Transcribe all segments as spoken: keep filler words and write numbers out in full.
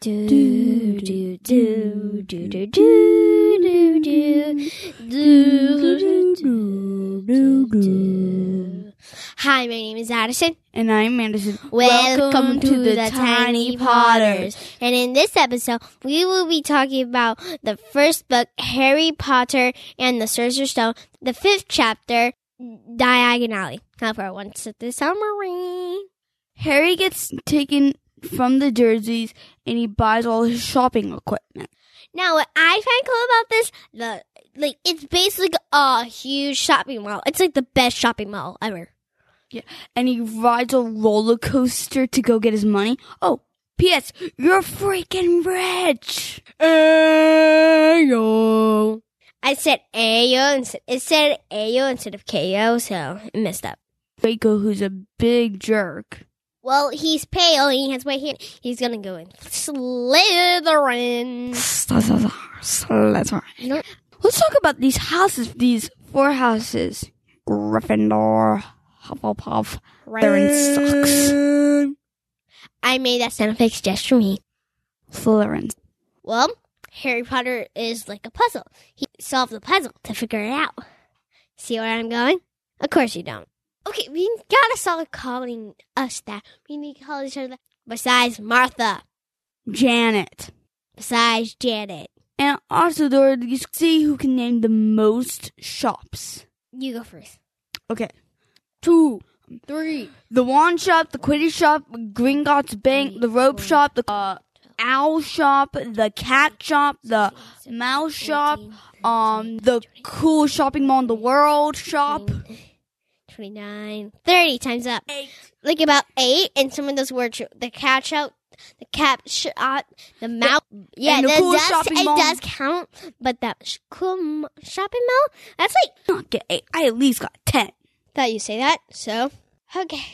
Do do do do do do do do do do do do. Hi, my name is Addison. And I'm Anderson. Welcome, Welcome to, to the, the Tiny Potters. Potters. And in this episode, we will be talking about the first book, Harry Potter and the Sorcerer's Stone, the fifth chapter, Diagon Alley. Now for once at the summary. Harry gets taken from the Dursleys, and he buys all his shopping equipment. Now, what I find cool about this, the like, it's basically a huge shopping mall. It's like the best shopping mall ever. Yeah, and he rides a roller coaster to go get his money. Oh, P S You're freaking rich. Ayo. I said Ayo, and it said Ayo instead of K O, so it messed up. Draco, who's a big jerk. Well, he's pale and he has white hair. He's going to go in Slytherin. Slytherin. Slytherin. No. Let's talk about these houses, these four houses. Gryffindor, Hufflepuff, Slytherin sucks. I made that sound effects just for me. Slytherin. Well, Harry Potter is like a puzzle. He solved the puzzle to figure it out. See where I'm going? Of course you don't. Okay, we gotta start calling us that. We need to call each other that. Besides Martha. Janet. Besides Janet. And also, Dora, you see who can name the most shops. You go first. Okay. Two. Three. The wand shop, the Quidditch shop, Gringotts Bank, Three, the rope four, shop, the uh, owl shop, the cat shop, the seven, mouse seven, shop, eighteen, um, eighteen, the twenty, cool shopping mall in the world shop. twenty, twenty-nine, thirty times up. Eight. Like about eight, and some of those words, the cat shop, the cat shop, the mouth. Yeah, the that cool does, shopping it mall. Does count, but that sh- cool shopping mall, that's like... I don't get eight. I at least got ten. Thought you say that, so... Okay.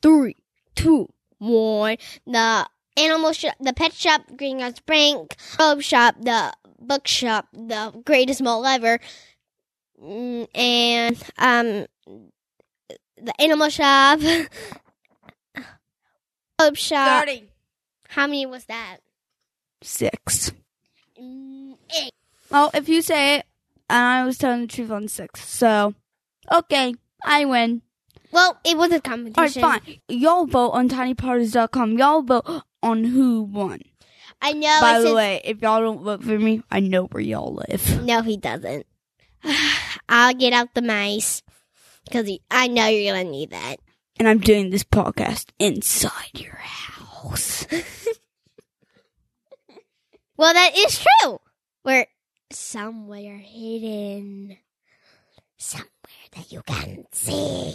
Three, two, one. The animal shop, the pet shop, Gringotts Bank, robe shop, the book shop, the greatest mall ever, and um... the animal shop. Rope shop. thirty. How many was that? Six. Eight. Well, if you say it, I was telling the truth on six. So, okay, I win. Well, it was a competition. All right, fine. Y'all vote on tiny potters dot com. Y'all vote on who won. I know. By the way, if y'all don't vote for me, I know where y'all live. No, he doesn't. I'll get out the mice. Because I know you're going to need that. And I'm doing this podcast inside your house. Well, that is true. We're somewhere hidden. Somewhere that you can't see.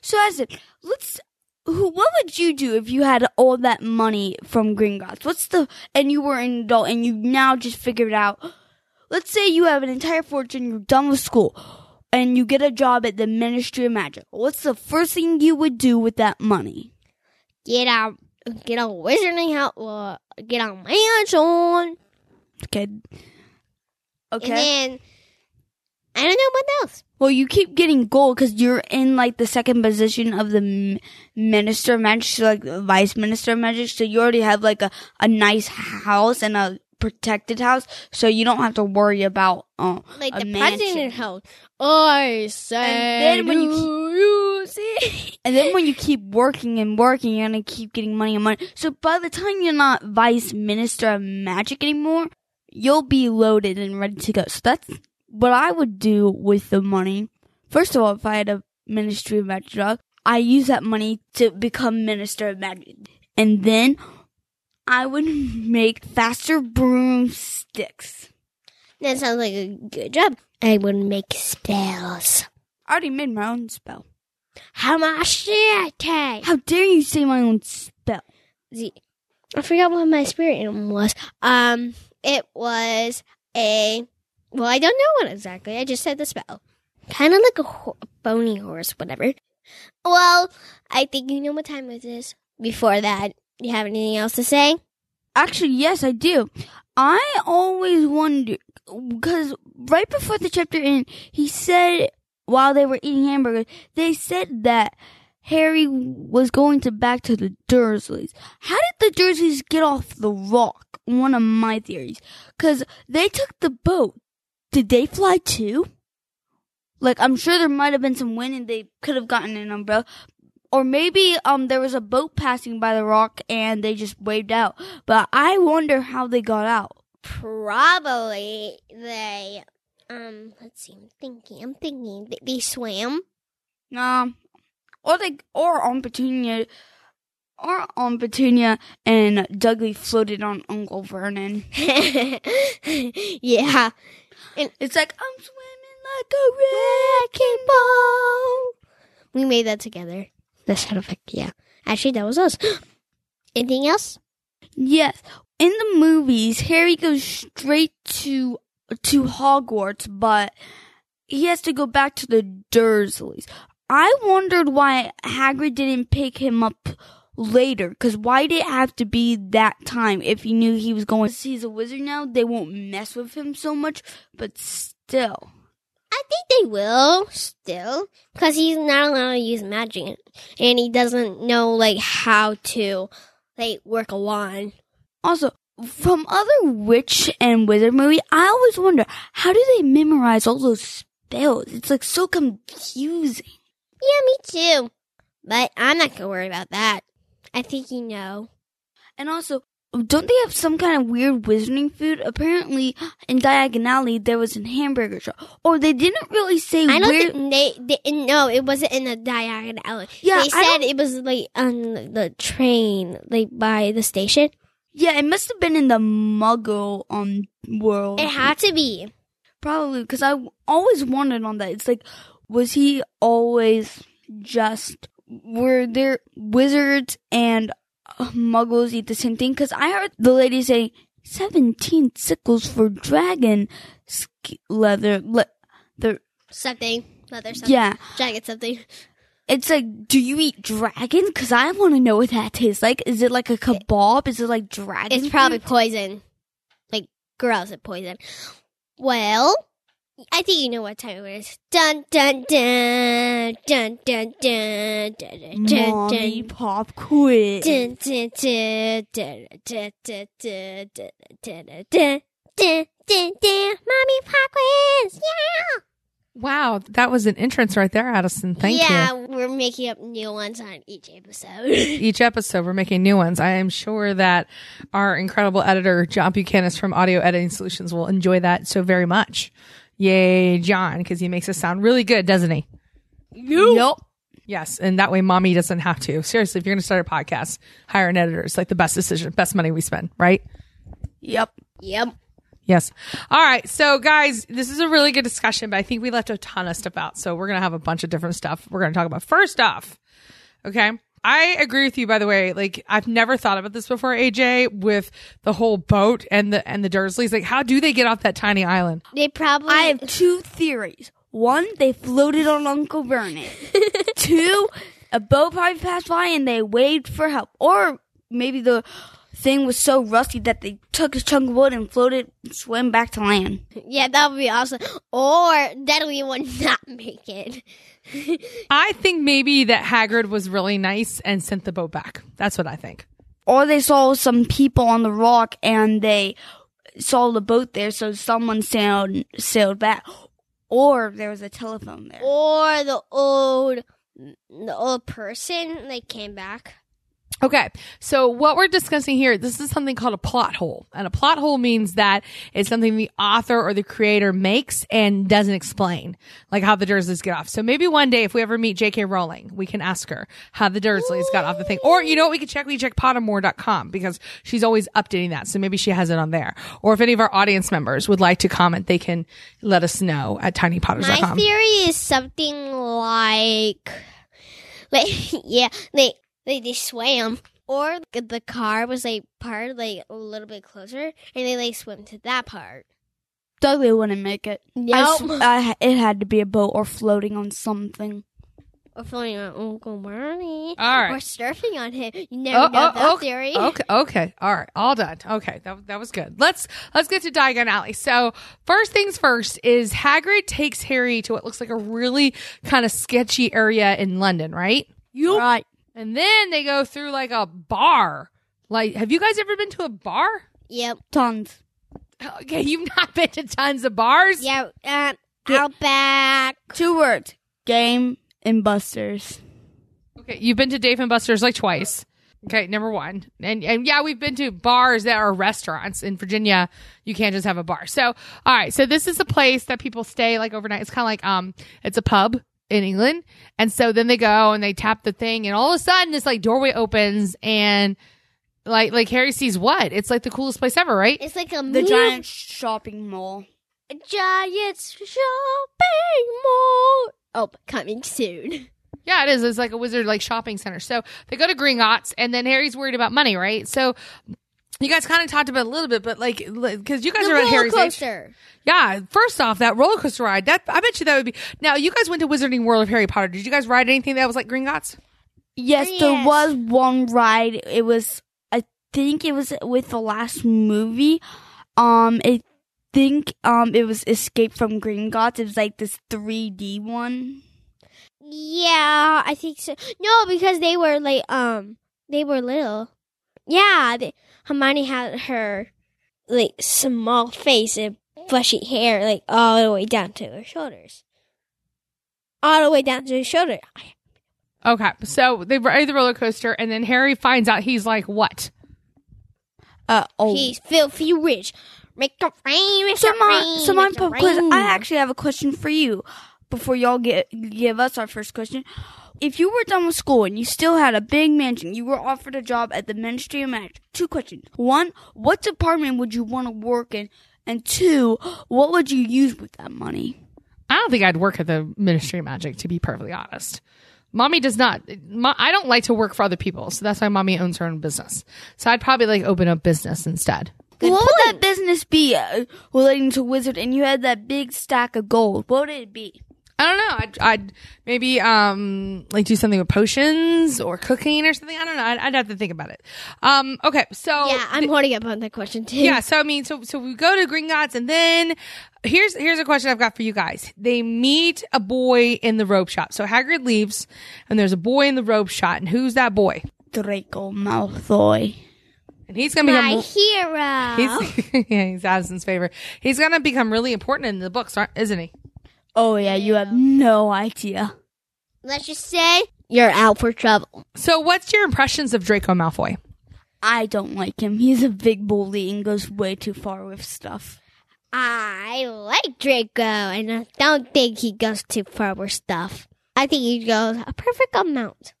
So, Addison, let's... Who, what would you do if you had all that money from Gringotts? What's the... And you were an adult and you now just figured out... Let's say you have an entire fortune, you're done with school... And you get a job at the Ministry of Magic. What's the first thing you would do with that money? Get out, get on Wizarding House, uh, get on Mansion. Okay. Okay. And then, I don't know what else. Well, you keep getting gold because you're in, like, the second position of the m- Minister of Magic, so, like, the Vice Minister of Magic. So you already have, like, a, a nice house and a protected house, so you don't have to worry about uh, like a the mansion. President house. I said, and then when you, you see, and then when you keep working and working, you're gonna keep getting money and money. So by the time you're not Vice Minister of Magic anymore, you'll be loaded and ready to go. So that's what I would do with the money. First of all, if I had a Ministry of Magic job, I use that money to become Minister of Magic, and then I would make faster broomsticks. That sounds like a good job. I would make spells. I already made my own spell. How much did I take? How dare you say my own spell? See, I forgot what my spirit animal was. Um, it was a... Well, I don't know what exactly. I just said the spell. Kind of like a ho- bony horse, whatever. Well, I think you know what time it is. Before that... Do you have anything else to say? Actually, yes, I do. I always wonder, because right before the chapter ended, he said, while they were eating hamburgers, they said that Harry was going to back to the Dursleys. How did the Dursleys get off the rock? One of my theories. Because they took the boat. Did they fly too? Like, I'm sure there might have been some wind and they could have gotten an umbrella. Or maybe um there was a boat passing by the rock and they just waved out. But I wonder how they got out. Probably they, um, let's see, I'm thinking, I'm thinking they, they swam. Nah. Um, Or they, or Aunt Petunia, or Aunt Petunia and Dudley floated on Uncle Vernon. Yeah, and it's like I'm swimming like a wrecking ball. We made that together. The sound effect, yeah. Actually, that was us. Anything else? Yes. In the movies, Harry goes straight to to Hogwarts, but he has to go back to the Dursleys. I wondered why Hagrid didn't pick him up later, because why did it have to be that time if he knew he was going? He's a wizard now, they won't mess with him so much, but still. I think they will, still, because he's not allowed to use magic, and he doesn't know, like, how to, like, work a wand. Also, from other witch and wizard movies, I always wonder, how do they memorize all those spells? It's, like, so confusing. Yeah, me too. But I'm not going to worry about that. I think you know. And also, don't they have some kind of weird wizarding food? Apparently, in Diagon Alley, there was a hamburger shop. Or they didn't really say I don't where... think they, they... No, it wasn't in the Diagon Alley. Yeah, they said it was, like, on the train, like, by the station. Yeah, it must have been in the Muggle um, world. It had to be. Probably, because I always wondered on that. It's like... Was he always just, were there wizards and uh, muggles eat the same thing? Because I heard the lady say, seventeen sickles for dragon sk- leather. Le- the- something. Leather something. Yeah. Dragon something. It's like, do you eat dragon? Because I want to know what that tastes like. Is it like a kebab? Is it like dragon? It's probably food? Poison. Like, gross, it's poison. Well... I think you know what time it is. Dun dun dun dun dun dun dun dun dun. Mommy Pop quiz. Dun dun dun dun dun dun dun dun dun dun dun. Mommy Pop quiz. Yeah. Wow, that was an entrance right there, Addison. Thank you. Yeah, we're making up new ones on each episode. Each episode, we're making new ones. I am sure that our incredible editor John Buchanan from Audio Editing Solutions will enjoy that so very much. Yay, John, because he makes us sound really good, doesn't he? Nope. nope. Yes, and that way Mommy doesn't have to. Seriously, if you're going to start a podcast, hire an editor. It's like the best decision, best money we spend, right? Yep. Yep. Yes. All right, so guys, this is a really good discussion, but I think we left a ton of stuff out, so we're going to have a bunch of different stuff we're going to talk about. First off, okay, I agree with you, by the way. Like, I've never thought about this before, A J, with the whole boat and the and the Dursleys. Like, how do they get off that tiny island? They probably... I have two theories. One, they floated on Uncle Vernon. Two, a boat probably passed by and they waved for help. Or maybe the thing was so rusty that they took a chunk of wood and floated and swam back to land. Yeah, that would be awesome. Or then we would not make it. I think maybe that Hagrid was really nice and sent the boat back. That's what I think. Or they saw some people on the rock and they saw the boat there, so someone sailed, sailed back. Or there was a telephone there. Or the old, the old person, they came back. Okay, so what we're discussing here, this is something called a plot hole. And a plot hole means that it's something the author or the creator makes and doesn't explain, like how the Dursleys get off. So maybe one day if we ever meet J K. Rowling, we can ask her how the Dursleys got off the thing. Or, you know what, we could check, we check Pottermore dot com because she's always updating that. So maybe she has it on there. Or if any of our audience members would like to comment, they can let us know at tiny potters dot com. My theory is something like, like yeah, like, Like they swam, or the car was like part like a little bit closer, and they like swam to that part. Dudley wouldn't make it. Nope. I sw- I, it had to be a boat or floating on something, or floating on Uncle Marty. All right, or surfing on him. You never oh, know oh, that okay, theory. Okay, okay, all right, all done. Okay, that that was good. Let's let's get to Diagon Alley. So first things first is Hagrid takes Harry to what looks like a really kind of sketchy area in London, right? You right. And then they go through like a bar. Like, have you guys ever been to a bar? Yep, tons. Okay, you've not been to tons of bars? Yeah, uh, Outback. Two words. Game and Busters. Okay, you've been to Dave and Busters like twice. Okay, number one. And and yeah, we've been to bars that are restaurants. In Virginia, you can't just have a bar. So, all right. So this is a place that people stay like overnight. It's kind of like, um, it's a pub in England. And so then they go and they tap the thing. And all of a sudden, this like doorway opens and like like Harry sees what? It's like the coolest place ever, right? It's like a the giant shopping mall. A giant shopping mall. Oh, coming soon. Yeah, it is. It's like a wizard like shopping center. So they go to Gringotts, and then Harry's worried about money, right? So you guys kind of talked about it a little bit, but like because you guys the are at Harry's coaster. Age. Yeah, first off, that roller coaster ride. That I bet you that would be. Now you guys went to Wizarding World of Harry Potter. Did you guys ride anything that was like Gringotts? Yes, yes, there was one ride. It was I think it was with the last movie. Um, I think um it was Escape from Gringotts. It was like this three D one. Yeah, I think so. No, because they were like, um, they were little. Yeah, they, Hermione had her like small face and bushy hair, like all the way down to her shoulders, all the way down to her shoulder. Okay, so they ride the roller coaster, and then Harry finds out he's like what? Uh, oh, he's filthy rich. Make a rain, make someone, a rain, someone, make a rain. I actually have a question for you. Before y'all get, give us our first question, if you were done with school and you still had a big mansion, you were offered a job at the Ministry of Magic. Two questions. One, what department would you want to work in? And two, what would you use with that money? I don't think I'd work at the Ministry of Magic, to be perfectly honest. Mommy does not, I don't like to work for other people, so that's why Mommy owns her own business. So I'd probably like open a business instead. Good what point. Would that business be uh, relating to wizard and you had that big stack of gold? What would it be? I don't know. I'd, I'd maybe um, like do something with potions or cooking or something. I don't know. I'd, I'd have to think about it. Um, okay, so yeah, I'm th- holding up on that question too. Yeah, so I mean, so so we go to Gringotts, and then here's here's a question I've got for you guys. They meet a boy in the robe shop. So Hagrid leaves, and there's a boy in the robe shop, and who's that boy? Draco Malfoy. And he's gonna become my hero. He's, yeah, he's Addison's favorite. He's gonna become really important in the books, isn't he? Oh, yeah, you have no idea. Let's just say you're out for trouble. So what's your impressions of Draco Malfoy? I don't like him. He's a big bully and goes way too far with stuff. I like Draco, and I don't think he goes too far with stuff. I think he goes a perfect amount.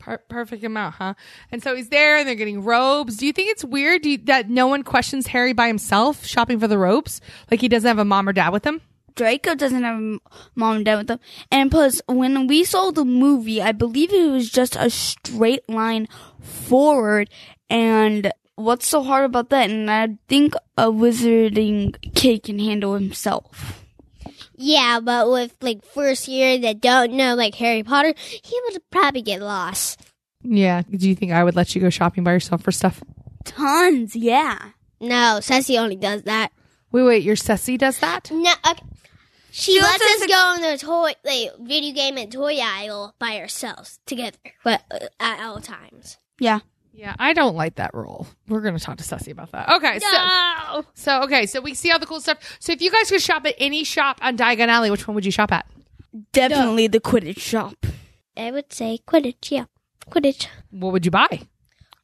Per- perfect amount, huh? And so he's there, and they're getting robes. Do you think it's weird do you, that no one questions Harry by himself shopping for the robes? Like he doesn't have a mom or dad with him? Draco doesn't have a mom and dad with them. And plus, when we saw the movie, I believe it was just a straight line forward. And what's so hard about that? And I think a wizarding kid can handle himself. Yeah, but with, like, first year that don't know, like, Harry Potter, he would probably get lost. Yeah. Do you think I would let you go shopping by yourself for stuff? Tons, yeah. No, Ceci only does that. Wait, wait, your Ceci does that? No, okay. She lets us go in the toy, like, video game and toy aisle by ourselves together, but uh, at all times. Yeah. Yeah, I don't like that rule. We're going to talk to Ceci about that. Okay, no! so, so, okay, so we see all the cool stuff. So if you guys could shop at any shop on Diagon Alley, which one would you shop at? Definitely no. The Quidditch shop. I would say Quidditch, yeah. Quidditch. What would you buy?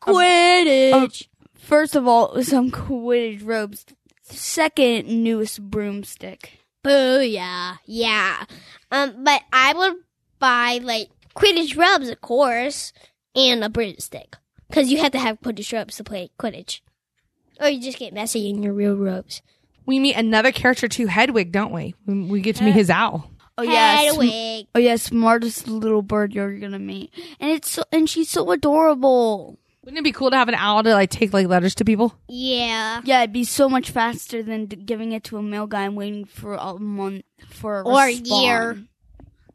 Quidditch. Um, um, first of all, some Quidditch robes. Second newest broomstick. Booyah. Yeah. Um, but I would buy, like, Quidditch robes, of course, and a broomstick. Because you have to have Quidditch robes to play Quidditch. Or you just get messy in your real robes. We meet another character, too, Hedwig, don't we? We get to meet his owl. Oh, yeah. Hedwig. Sm- oh, yeah, smartest little bird you're going to meet. And it's so, and she's so adorable. Wouldn't it be cool to have an owl to, like, take, like, letters to people? Yeah. Yeah, it'd be so much faster than giving it to a mail guy and waiting for a month for a Or response. a year.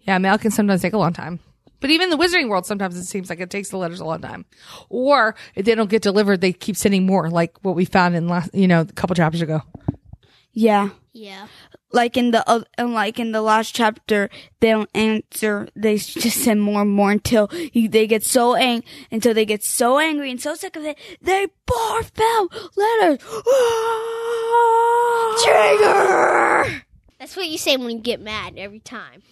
Yeah, mail can sometimes take a long time. But even in the Wizarding World, sometimes it seems like it takes the letters a long time. Or if they don't get delivered, they keep sending more, like what we found in, last, you know, a couple chapters ago. Yeah. Yeah. like in the, uh, like in the last chapter, they don't answer. They just send more and more until he, they get so ang, until they get so angry and so sick of it, they barf out letters. Trigger! That's what you say when you get mad every time.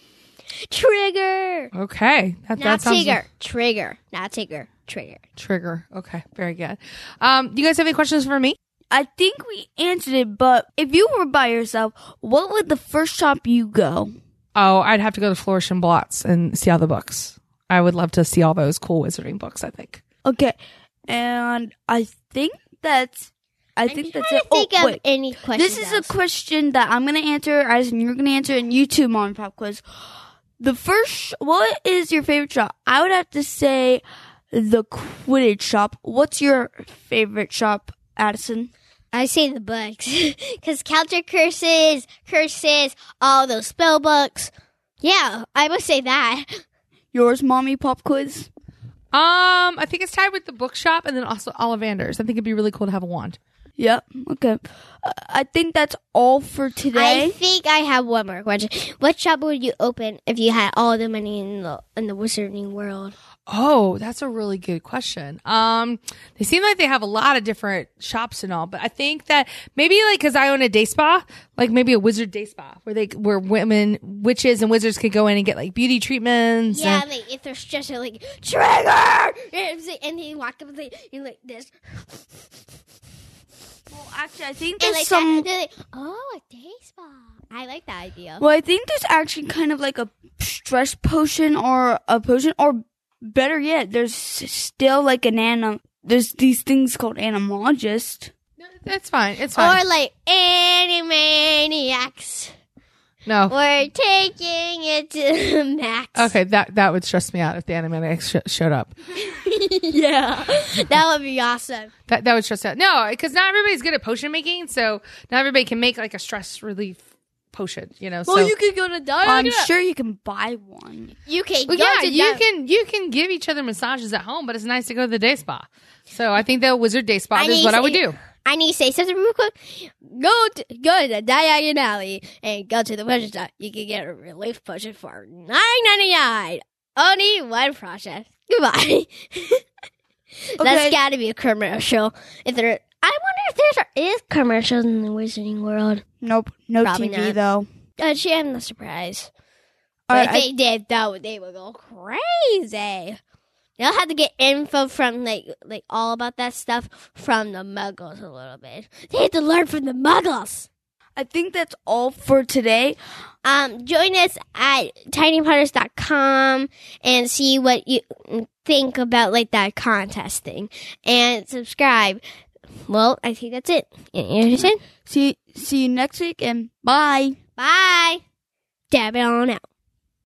Trigger! Okay. That, now that sounds trigger. Like... Trigger. Now trigger. Trigger. Trigger. Okay. Very good. Um, do you guys have any questions for me? I think we answered it, but if you were by yourself, what would the first shop you go? Oh, I'd have to go to Flourish and Blotts and see all the books. I would love to see all those cool wizarding books, I think. Okay. And I think that's... I think that's it. Think oh, wait. Any questions? This is else. a question that I'm going to answer, as and you're going to answer, and you too, Mom and Pop Quiz. The first... Sh- what is your favorite shop? I would have to say the Quidditch shop. What's your favorite shop, Addison? I say the books. Because counter curses, curses, all those spell books. Yeah, I must say that. Yours, Mommy Pop Quiz? Um, I think it's tied with the bookshop and then also Ollivander's. I think it'd be really cool to have a wand. Yep. Okay. Uh, I think that's all for today. I think I have one more question. What shop would you open if you had all the money in the in the wizarding world? Oh, that's a really good question. Um, they seem like they have a lot of different shops and all, but I think that maybe like because I own a day spa, like maybe a wizard day spa where they where women, witches, and wizards could go in and get like beauty treatments. Yeah, and, like if they're stressed, they're like trigger, and they walk up and they you're like this. Well, actually, I think there's like some... Like, oh, a day spa. I like that idea. Well, I think there's actually kind of like a stress potion or a potion, or better yet, there's still like an anim... There's these things called animologist. No, that's fine. It's fine. Or like animaniacs. No. We're taking it to the max. Okay, that that would stress me out if the animaniacs sh- showed up. Yeah, that would be awesome. That that would stress out. No, because not everybody's good at potion making, so not everybody can make like a stress relief potion. You know. Well, so, you could go to Diagon. I'm sure you can buy one. You can. Well, go yeah, to you Diagon. can. You can give each other massages at home, but it's nice to go to the day spa. So I think the wizard day spa I is what I would do. I need to say something real quick. Go to, go to the Diagon Alley and go to the potion shop. You can get a relief potion for nine ninety-nine. Only one process. Goodbye. Okay. That's got to be a commercial. If there, I wonder if there is commercials in the Wizarding World. Nope, no Probably T V not. though. Uh, she had no surprise. But uh, if I, they did, though, they would go crazy. They'll have to get info from, like, like all about that stuff from the Muggles a little bit. They have to learn from the Muggles. I think that's all for today. Um, join us at tiny potters dot com and see what you think about, like, that contest thing. And subscribe. Well, I think that's it. Anderson? See, see you next week, and bye. Bye. Dab it on out.